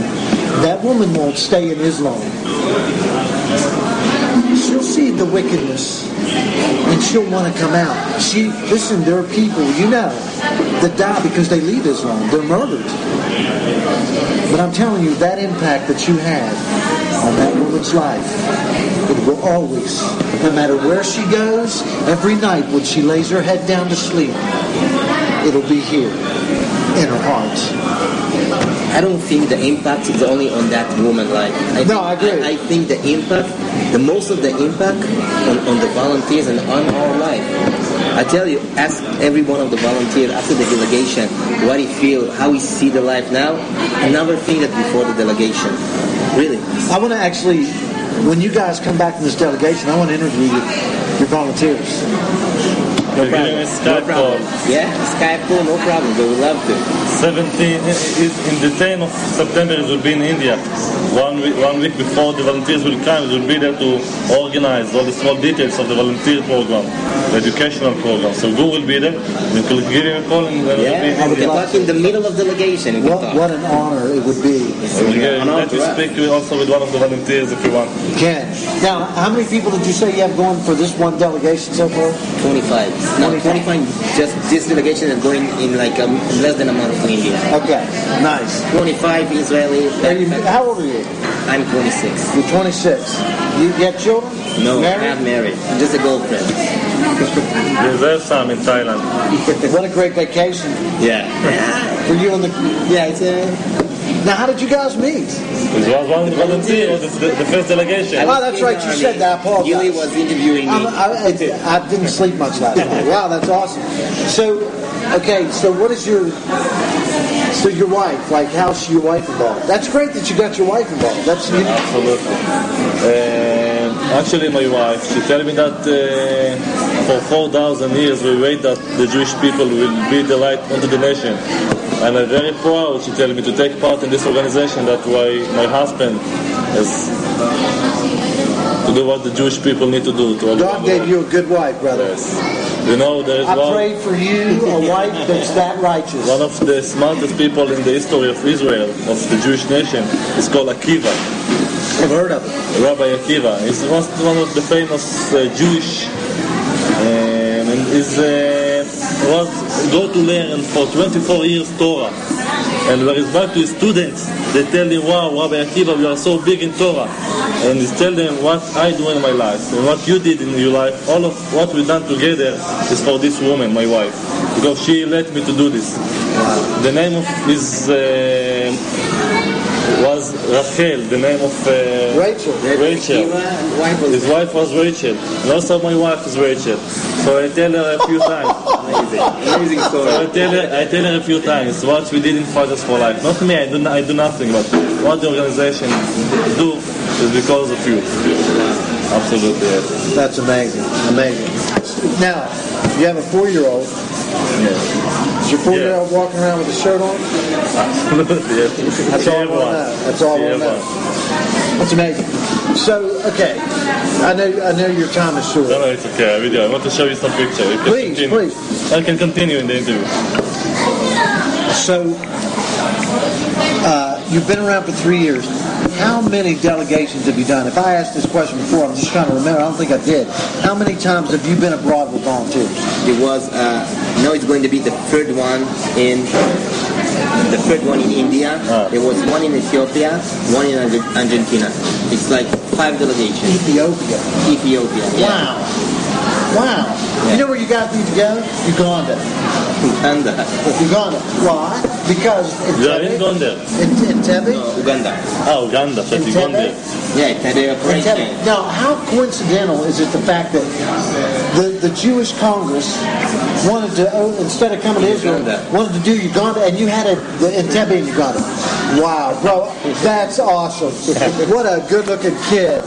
that woman won't stay in Islam. She'll see the wickedness and she'll want to come out. She, listen, there are people, you know, that die because they leave Islam. They're murdered. But I'm telling you, that impact that you had on that woman's life, it will always, no matter where she goes, every night when she lays her head down to sleep, it'll be here in her heart. I don't think the impact is only on that woman. Like, I no, I agree. I, I think the impact, the most of the impact on, on the volunteers and on our life. I tell you, ask every one of the volunteers after the delegation what he feel, how he see the life now. Another thing that before the delegation, really. I want to actually, when you guys come back from this delegation, I want to interview you, your volunteers. We're giving a Skype call. Yeah, Skype call, no problem. They would love to. Seventeen is in the tenth of September. It will be in India. One week, one week before the volunteers will come, it will be there to organize all the small details of the volunteer program, the educational program. So Guru will be there. We will give him a call, and then yeah, will be in India. Talk in the middle of delegation. What, what an honor it would be. So we yeah, an let you speak to also with one of the volunteers if you want. You can. Now, how many people did you say you have going for this one delegation so far? Twenty-five. Now twenty-five, just this delegation is going in like um, less than a month to India. Okay, nice. twenty-five Israeli. You, how old are you? I'm twenty-six. You're twenty-six. You have children? No, married? I'm not married. I'm just a girlfriend. There's there's some in Thailand. What a great vacation. Yeah. For you and the... Yeah, it's a... Now, how did you guys meet? It was one volunteer, the, the, the first delegation. Oh, that's right, you said that, Paul. Gilly was interviewing me. I, I, I didn't sleep much last night. Wow, that's awesome. So, okay, so what is your, so your wife, like how's your wife involved? That's great that you got your wife involved. That's yeah, absolutely. Um, actually, my wife, she told me that uh, for four thousand years we wait that the Jewish people will be the light unto the nation. And I'm very proud, she told me, to take part in this organization. That's why my husband is to do what the Jewish people need to do. To God gave you a good wife, brother. Yes. You know, there is I one... I pray for you, a wife that's that righteous. One of the smartest people in the history of Israel, of the Jewish nation, is called Akiva. I've heard of him. Rabbi Akiva. He's one of the famous uh, Jewish... Um, and is... Uh, was go to learn for twenty-four years Torah, and when he's back to his students, they tell him, wow, Rabbi Akiva, we are so big in Torah, and he tell them what I do in my life and what you did in your life. All of what we done together is for this woman, my wife, because she let me to do this. Wow. The name of his uh, was Rachel, the name of uh, Rachel. Rachel. His wife was Rachel. And also my wife is Rachel. So I tell her a few times. Amazing. Amazing story. So I tell her, I tell her a few times what we did in Fighters for Life. Not me, I do, I do nothing, but what the organization do is because of you. Absolutely. Yes. That's amazing. Amazing. Now, you have a four-year-old. Yes. Is your four-year-old yes. walking around with a shirt on? Absolutely. Yes. That's all I want to know. That's all I want to know. That's amazing. So, okay. I know I know your time is short. No, no, it's okay. I, really, I want to show you some pictures. Please, continue. please. I can continue in the interview. So, uh, you've been around for three years. How many delegations have you done? If I asked this question before, I'm just trying to remember. I don't think I did. How many times have you been abroad with volunteers? It was, uh, now it's going to be the third one in... The third one in India, oh. There was one in Ethiopia, one in Argentina. It's like five delegations. Ethiopia. Ethiopia. Yeah. Wow. Wow. Yeah. You know where you guys need to go? Uganda. Uganda. Uganda. Why? Because in yeah, Tebe. Uganda. In, in Tebe? No, Uganda. Oh, Uganda. So in Uganda. Tebe? Yeah, Tebe operation. Now, how coincidental is it the fact that the, the Jewish Congress wanted to, instead of coming to Israel, wanted to do Uganda, and you had a Entebbe in Uganda. Wow, bro, that's awesome. What a good-looking kid.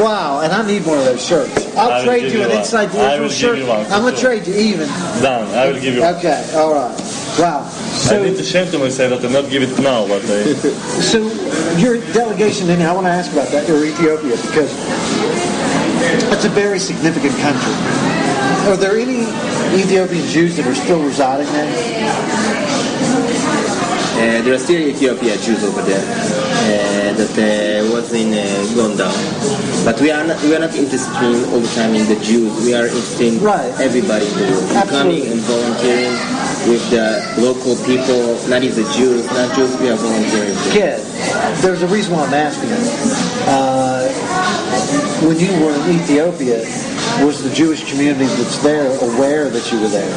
Wow, and I need one of those shirts. I'll trade you an Inside the Israel shirt. I'm going to trade you even. Done, I will give you one. Okay, all right. Wow. So, I need to shame to myself that I'm not giving it now. But I... So your delegation, then, I want to ask about that, or Ethiopia, because that's a very significant country. Are there any Ethiopian Jews that are still residing there? Uh, there are still Ethiopian Jews over there uh, that uh, was in uh, gone down. But we are not, we are not interested all the time in the Jews. We are interested in right. everybody in the world. Coming and volunteering with the local people, not even the Jews, not Jews, we are volunteering. Kid, there's a reason why I'm asking you. Uh, when you were in Ethiopia, was the Jewish community that's there aware that you were there?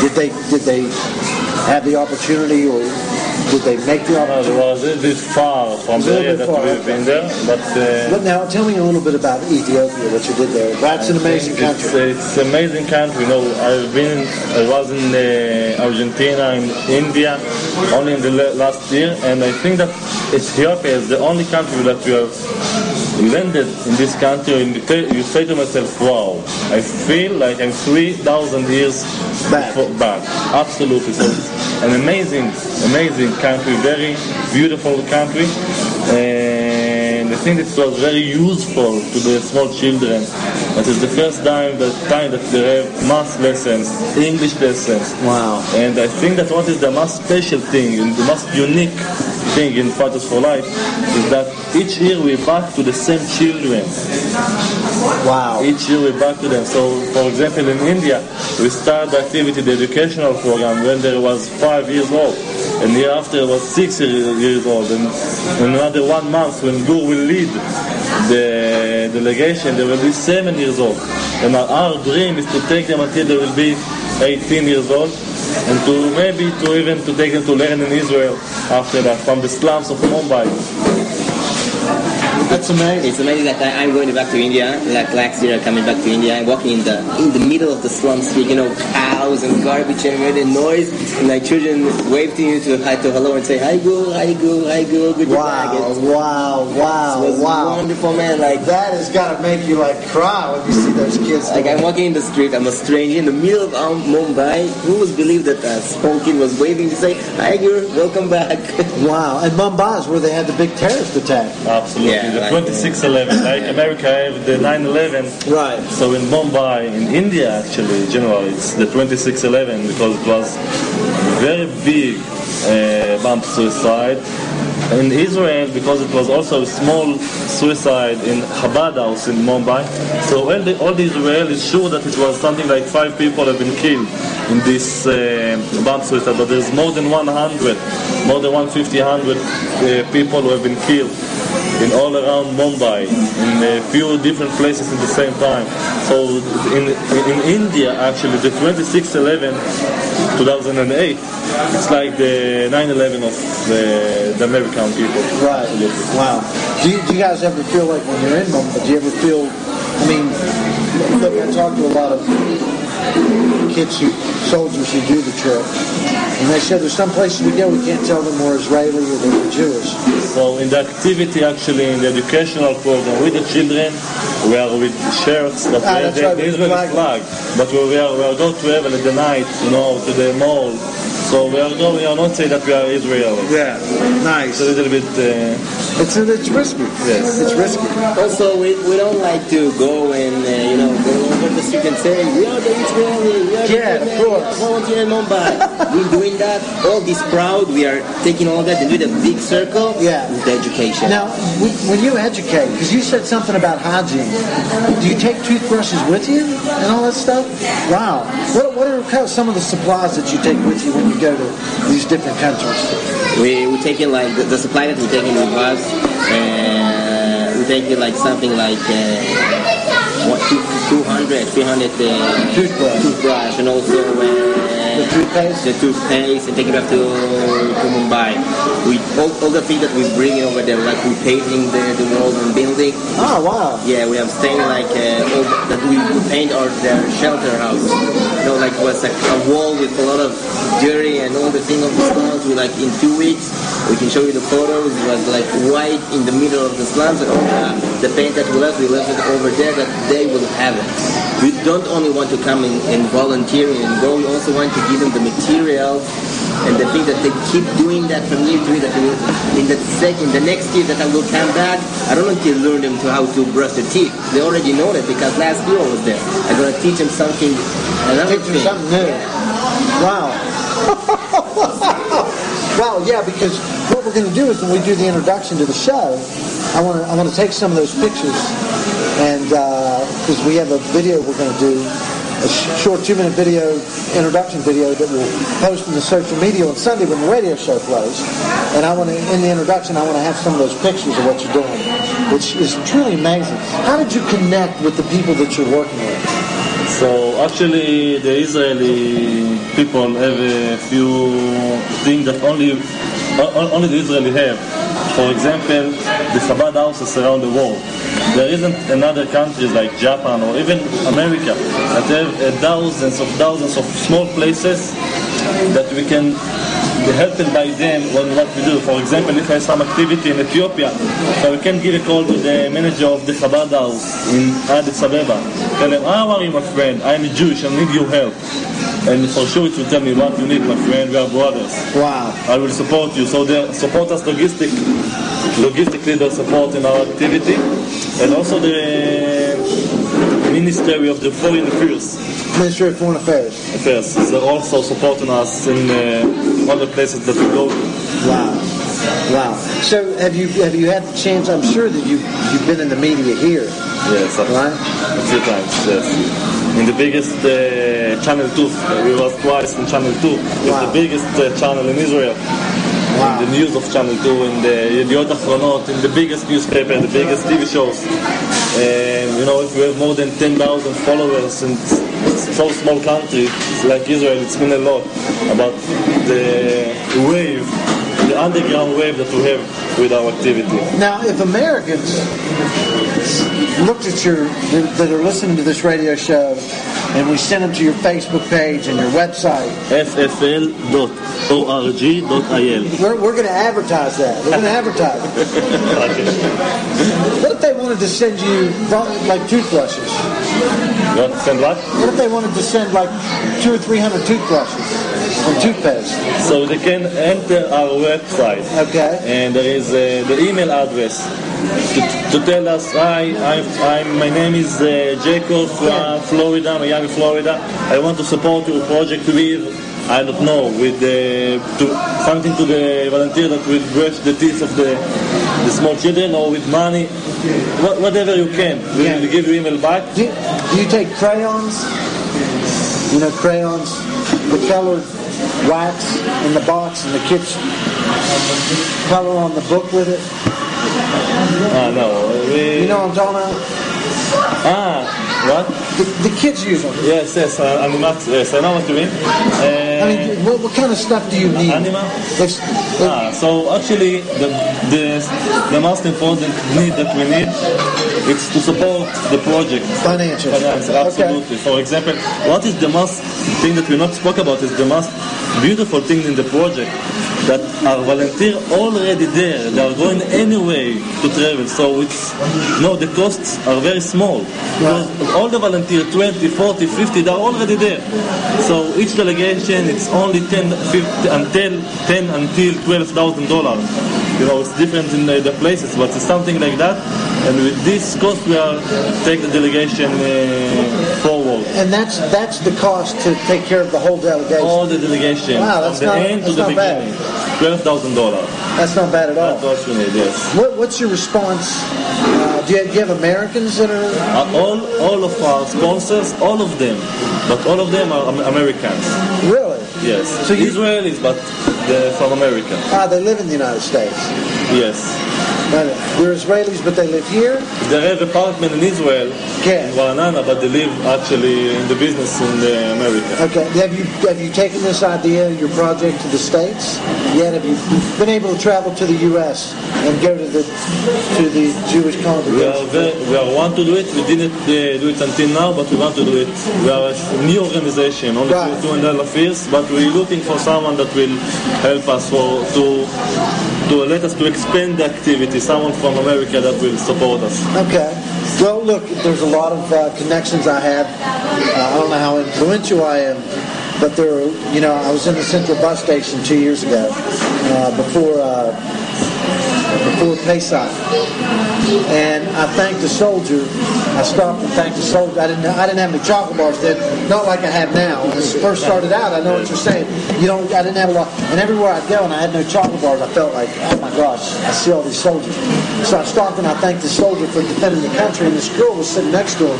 Did they did they have the opportunity or Did they make the opportunity? No, it was a bit far from the area that far, we've been there. But, uh, but now tell me a little bit about Ethiopia, what you did there. That's an amazing country. It's, it's an amazing country. You know, I've been, I was in uh, Argentina, in India, only in the last year. And I think that Ethiopia is the only country that we have landed in this country. And you say to myself, wow, I feel like I'm three thousand years back. Before, back. Absolutely. So it's an amazing, amazing country, very beautiful country, and I think it was very useful to the small children. It is the first time that time that they have math lessons, English lessons. Wow! And I think that what is the most special thing and the most unique thing in Fighters for Life is that each year we back to the same children. Wow! Each year we back to them. So, for example, in India, we started the activity, the educational program, when there was five years old. And the year after I was six years old, and in another one month when Guru will lead the delegation, they will be seven years old. And our dream is to take them until they will be eighteen years old, and to maybe to even to take them to learn in Israel after that, from the slums of Mumbai. That's amazing. It's amazing that I, I'm going back to India, like last year coming back to India, I'm walking in the in the middle of the slums, speaking of cows and garbage and really noise, and my children wave to you to hi to hello and say, hi Guru, hi Guru, hi Guru, good wow, morning. Wow, wow, wow, wow. Wonderful, man. Like, that has got to make you like cry when you see those kids. Like, I'm walking in the street, I'm a stranger in the middle of um, Mumbai. Who would believe that a small kid was waving to say, hi Guru, welcome back. Wow, and Mumbai is where they had the big terrorist attack. Absolutely. Yeah. twenty-six eleven, like America have the nine eleven. Right. So in Mumbai, in India actually, in general, it's the twenty-six eleven because it was very big uh, bomb suicide. In Israel, because it was also a small suicide in Chabad House in Mumbai. So all the, all the Israelis sure that it was something like five people have been killed in this uh, bomb suicide, but there's more than one hundred, more than one hundred fifty, one hundred uh, people who have been killed in all around Mumbai, in a few different places at the same time. So in in India, actually, the twenty-six eleven two thousand eight, it's like the nine eleven of the, the American people. Right. Wow. Do you, do you guys ever feel like when you're in Mumbai, do you ever feel, I mean, look, I talk to a lot of kids who, soldiers who do the trip. And they said there's some places we go, we can't tell them we're Israeli or that we're Jewish. So in the activity, actually, in the educational program with the children, we are with shirts that ah, they, right, the Israeli flag. But we are we are going to travel at the night, you know, to the mall. So we are going, we are not saying that we are Israelis. Yeah, nice. It's a little bit. Uh, it's it's risky. Yes, it's risky. Also, we we don't like to go and uh, you know go over the street and say we are the Israeli. We are yeah, the Israeli. Of course. We are here in Mumbai. We're doing that, all this crowd, we are taking all that and doing a big circle yeah. with the education. Now, when you educate, because you said something about hygiene, do you take toothbrushes with you and all that stuff? Wow. What, what are some of the supplies that you take with you when you go to these different countries? We, we're taking, like, the, the supply that we're taking with us, uh, we're taking, like, something like... Uh, What, two hundred, three hundred uh, toothbrush. toothbrush, and also uh, the toothpaste, the toothpaste, and take it back to, to Mumbai. We all, all the things that we bring over there, like we painting the the walls and building. Oh wow! Yeah, we have staying like uh, all the, that we paint our their shelter house. You know, like was a, a wall with a lot of jewelry and all the things of the slums. We like in two weeks, we can show you the photos. It was like white in the middle of the slums, and all the, the paint that we left, we left it over there. That they will have it. We don't only want to come in and volunteer and go, we also want to give them the material and the thing that they keep doing that from year to year, that will, in the second, the next year that I will come back, I don't want to learn them to how to brush their teeth. They already know that because last year I was there. I'm going to teach them something, another teach thing. Something new. Wow. Wow, yeah, because what we're going to do is when we do the introduction to the show, I want to, I want to take some of those pictures. And because uh, we have a video we're going to do, a sh- short two-minute video, introduction video that we'll post on the social media on Sunday when the radio show plays. And I want to, in the introduction, I want to have some of those pictures of what you're doing, which is truly amazing. How did you connect with the people that you're working with? So actually, the Israeli people have a few things that only only the Israeli have. For example, the Chabad houses around the world. There isn't another country like Japan or even America that have thousands of thousands of small places that we can be helped by them on what we do. For example, if I have some activity in Ethiopia, so we can give a call to the manager of the Chabad house in Addis Ababa. Tell them, how are you, my friend? I'm a Jewish, I need your help. And for sure it will tell me what you need, my friend, we are brothers. Wow. I will support you. So they support us logistic, logistically, they support in our activity. And also the Ministry of the Foreign Affairs. Ministry of Foreign Affairs. Affairs. They're also supporting us in uh, all the places that we go. Wow. Wow. So have you have you had the chance, I'm sure that you, you've been in the media here. Yes. Right? A few times, yes. In the biggest uh, Channel two, we was twice in Channel two. It's wow. The biggest uh, channel in Israel. Wow. In the news of Channel two, in the Yedioth Ahronot, in the biggest newspaper, the biggest T V shows. And you know, if we have more than ten thousand followers in so small country like Israel, it's been a lot about the wave, the underground wave that we have with our activity. Now, if Americans looked at your, that are listening to this radio show, and we send them to your Facebook page and your website. f f l dot org dot i l. We're, we're going to advertise that. We're going to advertise it. What if they wanted to send you, like, toothbrushes? You want to send what? What if they wanted to send, like, two or three hundred toothbrushes or toothpaste? So they can enter our website. Okay. And there is uh, the email address. To, to tell us, hi, I'm, I'm, my name is uh, Jacob from uh, Florida, Miami, Florida. I want to support your project with, I don't know, with the, to, something to the volunteer that will brush the teeth of the, the small children, or with money, Wh- whatever you can. We will give you email back. Do you, do you take crayons? You know, crayons, the colored wax in the box, and the kids color on the book with it. Ah, no. We... You know what I'm talking about? Ah, what? The, the kids use them. Yes, yes, I, I'm not, yes, I know what you mean. Uh, I mean, what, what kind of stuff do you need? Animal? Let's, let's... Ah, so actually, the, the, the most important need that we need is to support the project. Financial. Financial, absolutely. Okay. For example, what is the most thing that we not spoke about is the most beautiful thing in the project, that our volunteer already there, they are going anyway to travel, so it's, no, the costs are very small. Right. All the volunteers, twenty, forty, fifty, they're already there. So each delegation, it's only ten, fifty, until, ten until twelve thousand dollars. You know, it's different in the, the places, but it's something like that. And with this cost, we are take the delegation uh, forward. And that's that's the cost to take care of the whole delegation. All the delegation. Wow, that's from not, the end that's to not the bad. Twelve thousand dollars. That's not bad at all. That's what you need, yes. What, what's your response? Uh, do, you, do you have Americans that are uh, all all of our sponsors? All of them, but all of them are Americans. Really? Yes. So you, Israelis, but they're from America. Ah, they live in the United States. Yes. We're Israelis, but they live here. They have an apartment in Israel, okay. In Ranana, but they live actually in the business in the America. Okay. Have you have you taken this idea, your project, to the States? Yet have you been able to travel to the U S and go to the to the Jewish congregation? We are very, we are want to do it. We didn't uh, do it until now, but we want to do it. We are a new organization, only right. two and a half years, but we're looking for someone that will help us for to. to let us to expand the activity, someone from America that will support us. Okay. Well, look, there's a lot of uh, connections I have. Uh, I don't know how influential I am, but there are, you know, I was in the Central Bus Station two years ago, uh, before... Uh, before Pesach, and I thanked the soldier. I stopped and thanked the soldier. I didn't. I didn't have any chocolate bars then, not like I have now. When I first started out, I know what you're saying. You don't. I didn't have a lot, and everywhere I go, and I had no chocolate bars. I felt like, oh my gosh, I see all these soldiers. So I stopped and I thanked the soldier for defending the country. And this girl was sitting next to him,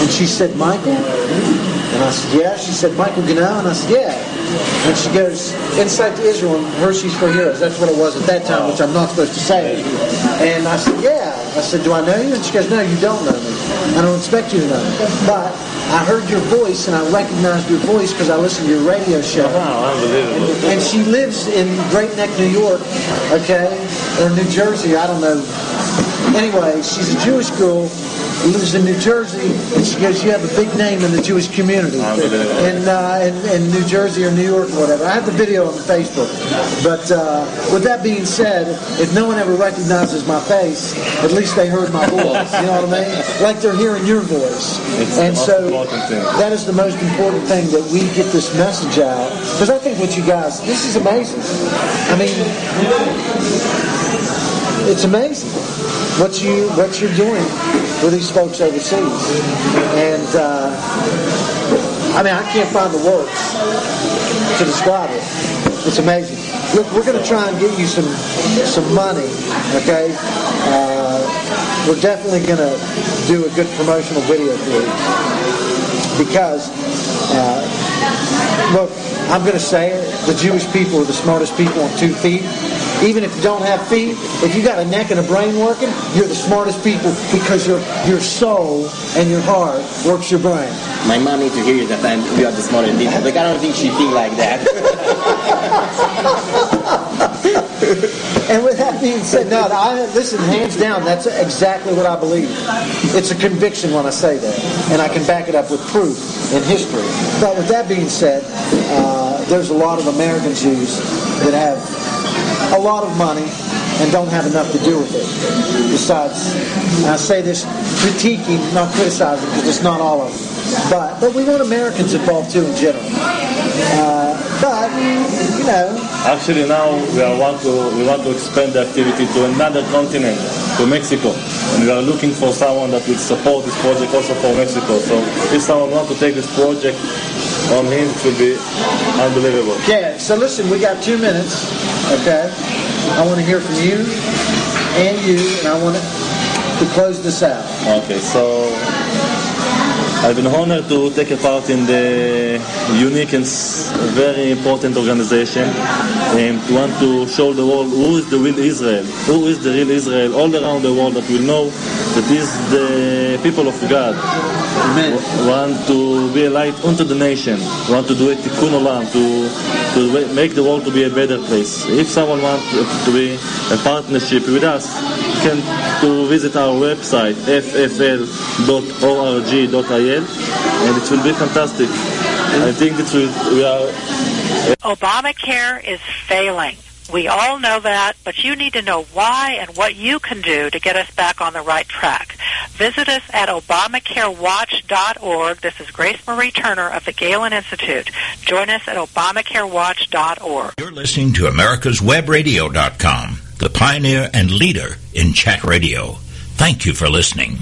and she said, Michael. And I said, yeah. She said, Michael Ganoe. And I said, yeah. And she goes, Insight to Israel and Hershey's for Heroes. That's what it was at that time, which I'm not supposed to say. And I said, yeah. I said, do I know you? And she goes, no, you don't know me. I don't expect you to know me. But I heard your voice and I recognized your voice because I listened to your radio show. Wow, unbelievable. And, and she lives in Great Neck, New York, okay, or New Jersey, I don't know. Anyway, she's a Jewish girl, lives in New Jersey, and she goes, you have a big name in the Jewish community in, uh, in, in New Jersey or New York or whatever. I have the video on Facebook. But uh, with that being said, if no one ever recognizes my face, at least they heard my voice. You know what I mean? Like they're hearing your voice. It's and so that is the most important thing, that we get this message out. Because I think what you guys, this is amazing. I mean, it's amazing. What you what you're doing with these folks overseas, and uh, I mean, I can't find the words to describe it. It's amazing. Look, we're going to try and get you some some money, okay? Uh, we're definitely going to do a good promotional video for you because, uh, look, I'm going to say it: the Jewish people are the smartest people on two feet. Even if you don't have feet, if you got a neck and a brain working, you're the smartest people because your your soul and your heart works your brain. My mom needs to hear you that I'm, you are the smartest people. Like, I don't think she thinks like that. And with that being said, no, I, listen, hands down, that's exactly what I believe. It's a conviction when I say that, and I can back it up with proof and history. But with that being said, uh, there's a lot of American Jews that have a lot of money and don't have enough to do with it. Besides, and I say this critiquing, not criticizing, because it's not all of them. But, but we want Americans involved too in general. Uh, but, you know. Actually now we are want to we want to expand the activity to another continent, to Mexico. And we are looking for someone that will support this project also for Mexico. So if someone wants to take this project on him, it will be unbelievable. Yeah, so listen, we got two minutes, okay? I want to hear from you and you, and I want to close this out. Okay, so I've been honored to take a part in the unique and very important organization and want to show the world who is the real Israel, who is the real Israel all around the world that will know that is the people of God. Amen. Want to be a light unto the nation. Want to do a tikkun olam, to to make the world to be a better place. If someone wants to be a partnership with us, you can to visit our website f f l dot org dot i l, and it will be fantastic. I think that we, we are. Obamacare is failing. We all know that, but you need to know why and what you can do to get us back on the right track. Visit us at obamacare watch dot org. This is Grace Marie Turner of the Galen Institute. Join us at obamacare watch dot org. You're listening to americas web radio dot com, the pioneer and leader in chat radio. Thank you for listening.